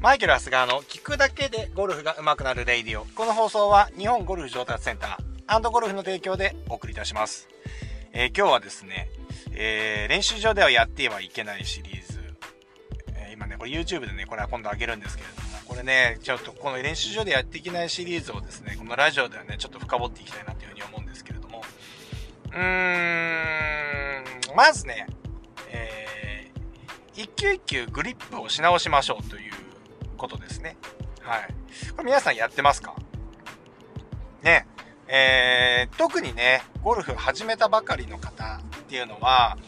マイケル・ハスガーの聞くだけでゴルフが上手くなるレイディオ。この放送は日本ゴルフ上達センター&ゴルフの提供でお送りいたします。今日はですね、練習場ではやってはいけないシリーズ、今ねこれ YouTube でねこれは今度上げるんですけれども、これねちょっとこの練習場でやっていけないシリーズをですねこのラジオではねちょっと深掘っていきたいなというふうに思うんですけれども、まずね、一球一球グリップをし直しましょうということですね。はい。これ皆さんやってますかね。特にね、ゴルフ始めたばかりの方っていうのは、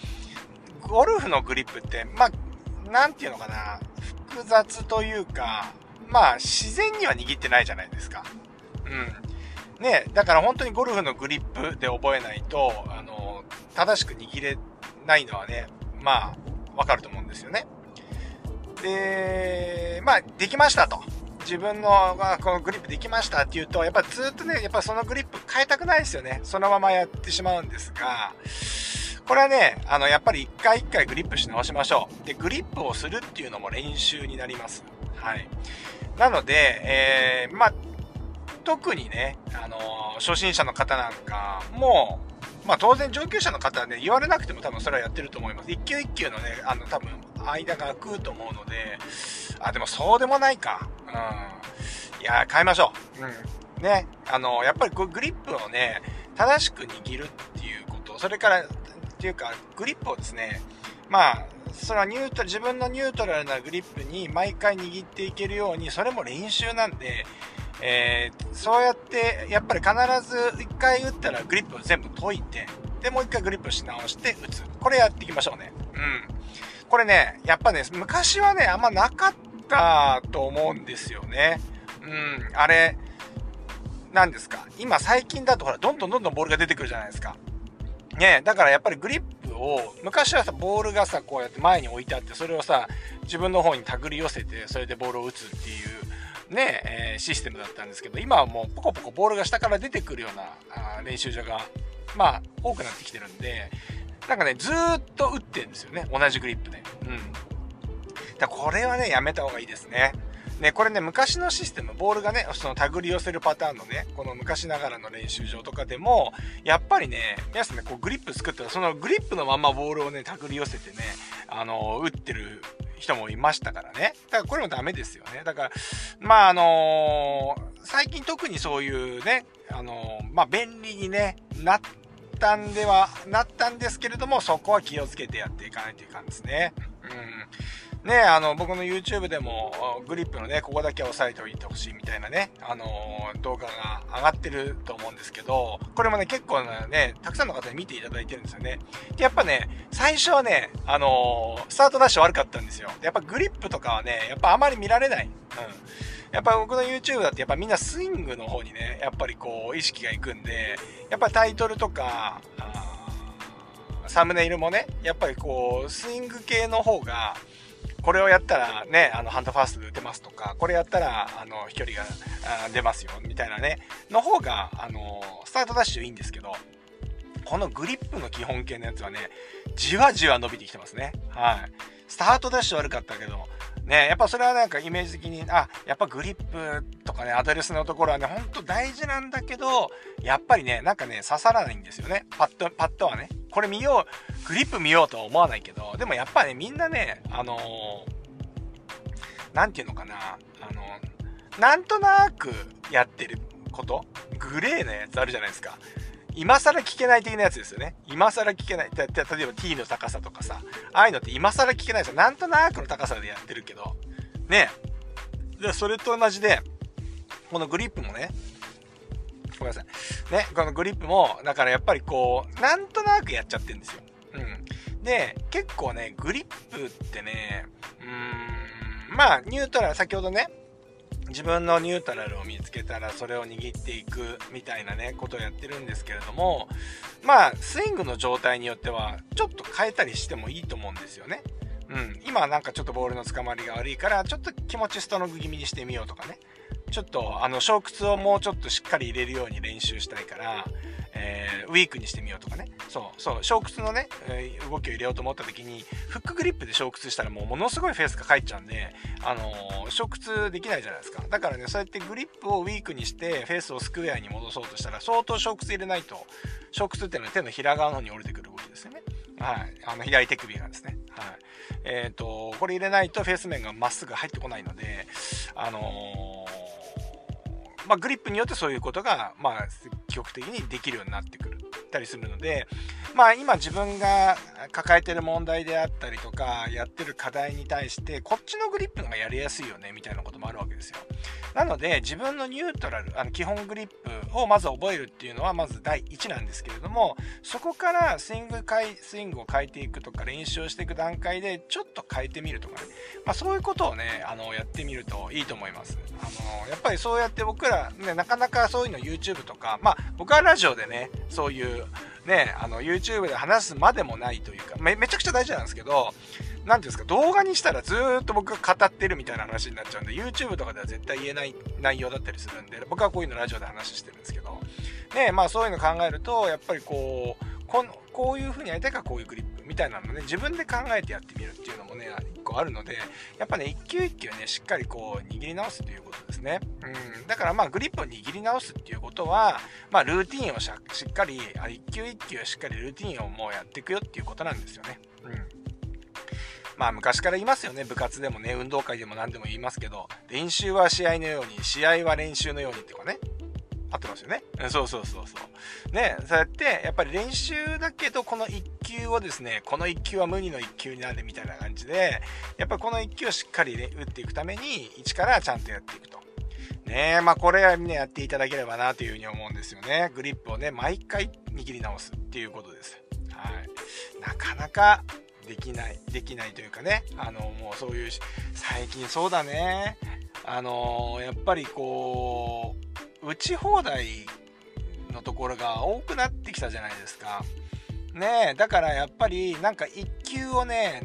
ゴルフのグリップって、なんていうのかな、複雑というか、自然には握ってないじゃないですか。うん。ね、だから本当にゴルフのグリップで覚えないと、正しく握れないのはね、わかると思うんですよね。で、できましたと。自分の、このグリップできましたって言うと、やっぱずっとね、そのグリップ変えたくないですよね。そのままやってしまうんですが、これはね、やっぱり一回一回グリップし直しましょう。で、グリップをするっていうのも練習になります。はい。なので、特にね、初心者の方なんかも、当然上級者の方はね、言われなくても多分それはやってると思います。一球一球のね、多分間が空くと思うので、でもそうでもないか。いや、変えましょう。ね。やっぱりグリップをね、正しく握るっていうこと、それから、グリップをですね、それは自分のニュートラルなグリップに毎回握っていけるように、それも練習なんで、そうやってやっぱり必ず1回打ったらグリップを全部解いて、でもう1回グリップし直して打つ、これやっていきましょうね。これねやっぱね昔はねあんまなかったと思うんですよね。あれなんですか、今最近だとほらどんどんボールが出てくるじゃないですかね。だからやっぱりグリップを昔はさボールがさこうやって前に置いてあって、それをさ自分の方に手繰り寄せてそれでボールを打つっていうねシステムだったんですけど、今はもうポコポコボールが下から出てくるような練習場が多くなってきてるんで、なんかねずーっと打ってるんですよね、同じグリップで。だこれはねやめた方がいいですね。ねこれね昔のシステム、ボールがねその手繰り寄せるパターンのねこの昔ながらの練習場とかでもやっぱりね皆さんねこうグリップ作ったらそのグリップのままボールをね手繰り寄せてね打ってる人もいましたからね。だからこれもダメですよね。だから最近特にそういうね便利にねなったんですけれども、そこは気をつけてやっていかないといかんですね。ね僕の YouTube でもグリップのねここだけ押さえておいてほしいみたいなね動画が上がってると思うんですけど、これもね結構ねたくさんの方に見ていただいてるんですよね。でやっぱね最初はねスタートダッシュ悪かったんですよ。やっぱグリップとかはねやっぱあまり見られない。やっぱ僕の YouTube だってやっぱみんなスイングの方にねやっぱりこう意識がいくんで、やっぱタイトルとかサムネイルもねやっぱりこうスイング系の方が、これをやったらねハンドファーストで打てますとか、これやったら飛距離が出ますよみたいなねの方がスタートダッシュいいんですけど、このグリップの基本形のやつはねじわじわ伸びてきてますね。はい。スタートダッシュ悪かったけどね、やっぱそれはなんかイメージ的にやっぱグリップとかねアドレスのところはねほんと大事なんだけど、やっぱりねなんかね刺さらないんですよね。パッとはねこれ見よう、グリップ見ようとは思わないけど、でもやっぱねみんなねなんていうのかななんとなくやってることグレーなやつあるじゃないですか。今更聞けない的なやつですよね。今更聞けない。例えば T の高さとかさ、ああいうのって今更聞けないですよ。なんとなくの高さでやってるけどね。でそれと同じでこのグリップもねごめんなさい。ね、このグリップも、だからやっぱりこう、なんとなくやっちゃってるんですよ。で、結構ね、グリップってね、ニュートラル、先ほどね、自分のニュートラルを見つけたらそれを握っていくみたいなね、ことをやってるんですけれども、スイングの状態によっては、ちょっと変えたりしてもいいと思うんですよね。今なんかちょっとボールのつかまりが悪いから、ちょっと気持ちストロング気味にしてみようとかね。ちょっと、小屈をもうちょっとしっかり入れるように練習したいから、ウィークにしてみようとかね、そうショークスのね動きを入れようと思った時にフックグリップでショークスしたらものすごいフェースが返っちゃうんで、ショークスできないじゃないですか。だからね、そうやってグリップをウィークにしてフェースをスクエアに戻そうとしたら相当ショークス入れないと、ショークスっていうのは手の平側の方に降りてくる動きですよね。はい、左手首がですね、はい、これ入れないとフェース面がまっすぐ入ってこないので、グリップによってそういうことが、積極的にできるようになってくるたりするので、今自分が抱えてる問題であったりとかやってる課題に対してこっちのグリップの方がやりやすいよねみたいなこともあるわけですよ。なので自分のニュートラル、基本グリップをまず覚えるっていうのはまず第一なんですけれども、そこからスイングを変えていくとか練習をしていく段階でちょっと変えてみるとかね、そういうことをねやってみるといいと思います。やっぱりそうやって僕ら、なかなかそういうの YouTube とか、僕はラジオでねそういうね、YouTube で話すまでもないというか、めちゃくちゃ大事なんですけど、何ていうんですか、動画にしたらずっと僕が語ってるみたいな話になっちゃうんで YouTube とかでは絶対言えない内容だったりするんで、僕はこういうのラジオで話してるんですけど、そういうの考えるとやっぱりこういう風にやりたいからこういうグリップみたいなのね、自分で考えてやってみるっていうのもね一個あるので、やっぱね一球一球ねしっかり握り直すということですね。だからグリップを握り直すっていうことは、ルーティンをしっかり一球一球しっかりルーティンをもうやっていくよっていうことなんですよね。昔から言いますよね、部活でもね運動会でも何でも言いますけど、練習は試合のように、試合は練習のようにっていうかね、合ってますよね。そうね、そうやってやっぱり練習だけどこの1球をですね、この1球は無二の1球になるみたいな感じで、やっぱりこの1球をしっかり打っていくために一からちゃんとやっていくとね、これはねやっていただければなというふうに思うんですよね。グリップをね毎回握り直すっていうことです。はい、なかなかできないというかね、もうそういう最近そうだね、やっぱり打ち放題のところが多くなってきたじゃないですかね。だからやっぱりなんか1球をね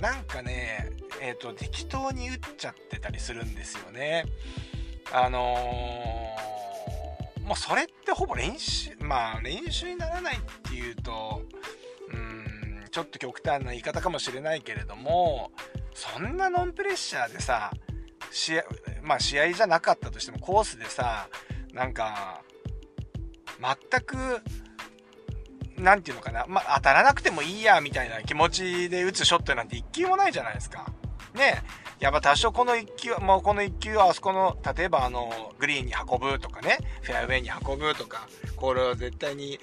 適当に打っちゃってたりするんですよね。もうそれってほぼ練習にならないっていうとちょっと極端な言い方かもしれないけれども、そんなノンプレッシャーでさ、試合じゃなかったとしてもコースでさ、なんか全くなんていうのかな、当たらなくてもいいやみたいな気持ちで打つショットなんて一球もないじゃないですかね。やっぱ多少この1球はあそこの、例えばグリーンに運ぶとかね、フェアウェイに運ぶとか、これを絶対に、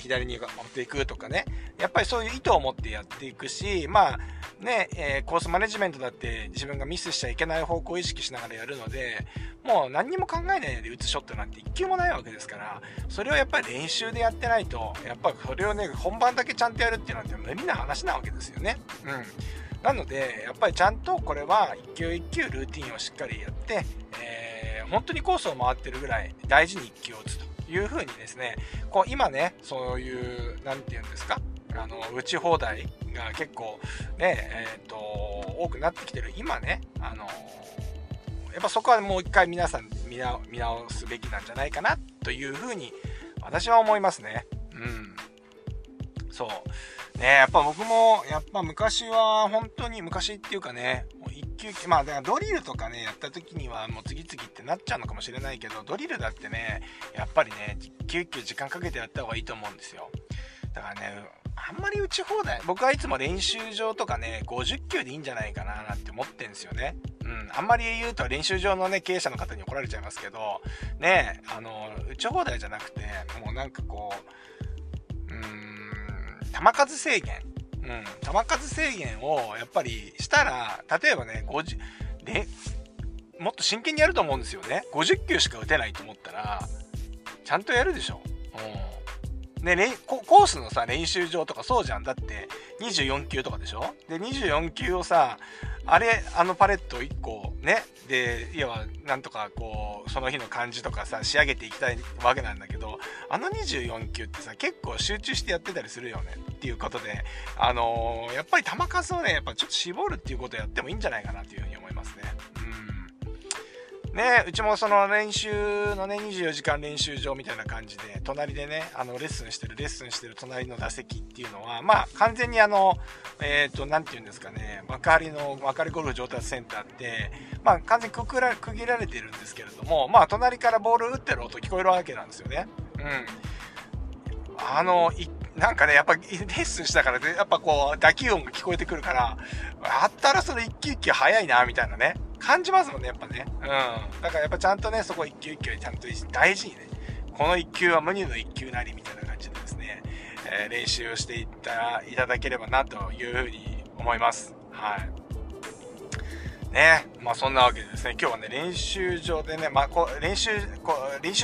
左に持っていくとかね、やっぱりそういう意図を持ってやっていくし、コースマネジメントだって自分がミスしちゃいけない方向を意識しながらやるので、もう何にも考えないで打つショットなんて1球もないわけですから、それをやっぱり練習でやってないと、やっぱりそれをね本番だけちゃんとやるっていうのは無理な話なわけですよね。なのでやっぱりちゃんとこれは一球一球ルーティンをしっかりやって、本当にコースを回ってるぐらい大事に一球を打つという風にですね、今ねそういう何て言うんですか、打ち放題が結構ね多くなってきてる今ね、やっぱそこはもう一回皆さん見直すべきなんじゃないかなという風に私は思いますね。やっぱ僕もやっぱ昔は本当に昔っていうかね、もう一球一球だからドリルとかねやった時にはもう次々ってなっちゃうのかもしれないけど、ドリルだってねやっぱりね一球一球時間かけてやった方がいいと思うんですよ。だからねあんまり打ち放題、僕はいつも練習場とかね50球でいいんじゃないかななんて思ってんですよね。あんまり言うと練習場のね経営者の方に怒られちゃいますけどね、打ち放題じゃなくてもうなんか球数制限、球数制限をやっぱりしたら、例えばねもっと真剣にやると思うんですよね。50球しか打てないと思ったらちゃんとやるでしょ。コースのさ練習場とかそうじゃん、だって24球とかでしょ。で24球をさパレット1個ねで要はなんとかその日の感じとかさ仕上げていきたいわけなんだけど、24球ってさ結構集中してやってたりするよねっていうことで、やっぱり球数をねやっぱちょっと絞るっていうことをやってもいいんじゃないかなというふうに思いますね。ね、うちもその練習のね24時間練習場みたいな感じで隣でねレッスンしてる隣の打席っていうのはまあ完全になんて言うんですかね、幕張ゴルフ上達センターってまあ完全に区切られてるんですけれども、まあ隣からボール打ってる音聞こえるわけなんですよね。うん、なんかね、やっぱレッスンしたからね、やっぱこう打球音が聞こえてくるからあったらそれ一球一球早いなみたいなね感じますもんね、やっぱね。うん、だからやっぱちゃんとねそこ一球一球ちゃんと大事にね、この一球は無二の一球なりみたいな感じでですね、練習をしていただければなというふうに思います。はいね、まあそんなわけでですね、今日はね練習場でね、まあ練習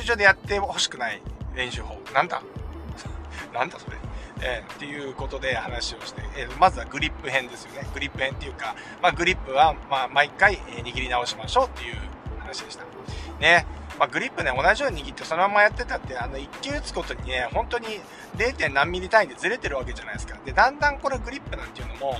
場でやってほしくない練習法なんだそれ、っていうことで話をして、まずはグリップ編ですよね。グリップ編っていうか、まあ、グリップは、まあ、毎回握り直しましょうっていう話でした。ね。まあ、グリップね、同じように握ってそのままやってたって、1球打つことにね、本当に 0. 何ミリ単位でずれてるわけじゃないですか。で、だんだんこれグリップなんていうのも、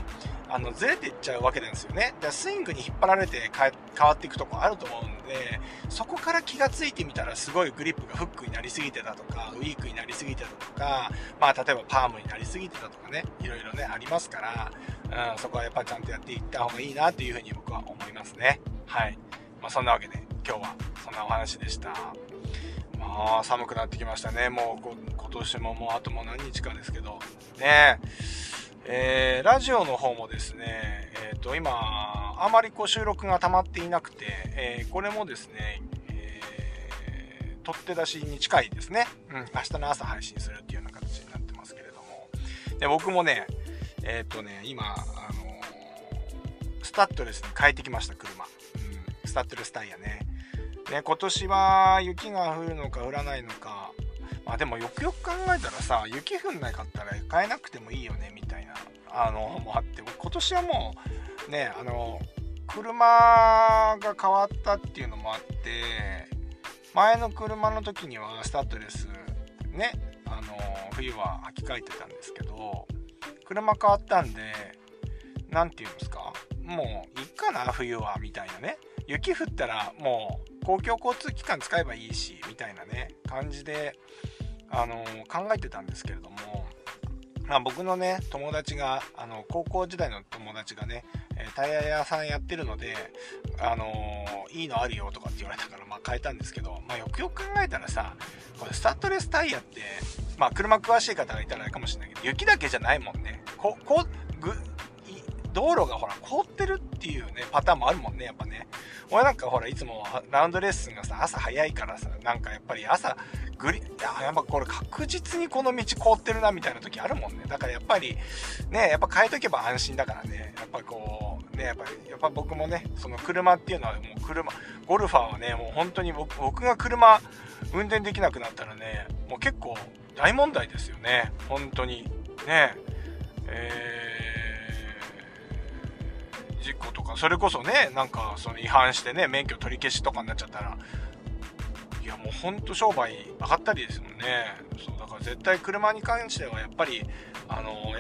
ずれていっちゃうわけなんですよね。で、スイングに引っ張られて変わっていくとこあると思うんで、そこから気がついてみたらすごいグリップがフックになりすぎてたとか、ウィークになりすぎてたとか、まあ例えばパームになりすぎてたとかね、いろいろねありますから、うん、そこはやっぱちゃんとやっていった方がいいなというふうに僕は思いますね。はい。まあそんなわけで今日はそんなお話でした。まあ寒くなってきましたね。もう今年ももうあともう何日かですけどね。ラジオの方もですね、今あまり収録が溜まっていなくて、これもですね、取って出しに近いですね、うん、明日の朝配信するっていうような形になってますけれども、で僕もね今スタッドレスに変えてきました車、うん、スタッドレスタイヤね。で今年は雪が降るのか降らないのか、まあでもよくよく考えたらさ、雪降んなかったら買えなくてもいいよねみたいなもあって、今年はもうね車が変わったっていうのもあって、前の車の時にはスタッドレスね冬は履き替えてたんですけど、車変わったんで何て言うんですか、もういいかな冬はみたいなね、雪降ったらもう公共交通機関使えばいいしみたいなね感じで考えてたんですけれども、まあ、僕のね友達が高校時代の友達がねタイヤ屋さんやってるのでいいのあるよとかって言われたから、まあ変えたんですけど、まあ、よくよく考えたらさ、これスタッドレスタイヤってまあ車詳しい方がいたらあれかもしれないけど、雪だけじゃないもんね。道路がほら凍ってるっていうねパターンもあるもんね、やっぱね。俺なんかほらいつもラウンドレッスンがさ朝早いからさ、なんかやっぱりやっぱこれ確実にこの道凍ってるなみたいな時あるもんね。だからやっぱりね変えとけば安心だからね、やっぱこうねやっぱ僕もねその車っていうのはもうゴルファーはねもう本当に僕が車運転できなくなったらねもう結構大問題ですよね本当にね。事故とかそれこそねなんかその違反してね免許取り消しとかになっちゃったら、いやもうほんと商売上がったりですもんね。そうだから絶対車に関してはやっぱりや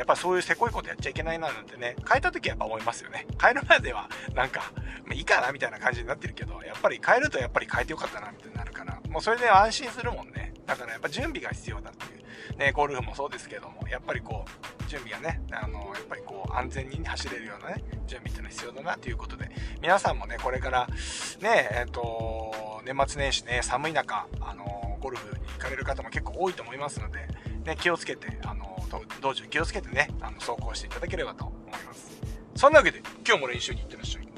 っぱそういうせこいことやっちゃいけないななんてね、変えた時はやっぱ思いますよね。変えるまではなんかいいかなみたいな感じになってるけど、やっぱり変えるとやっぱり変えてよかったなみたいになるから、もうそれで安心するもんね。だからやっぱ準備が必要だっていうね、ゴルフもそうですけども、やっぱりこう準備がねやっぱりこう安全に走れるようなね準備っていうのは必要だなということで、皆さんもねこれからね年末年始ね寒い中ゴルフに行かれる方も結構多いと思いますのでね、気をつけて道中気をつけてね走行していただければと思います。そんなわけで今日も練習に行ってらっしゃい。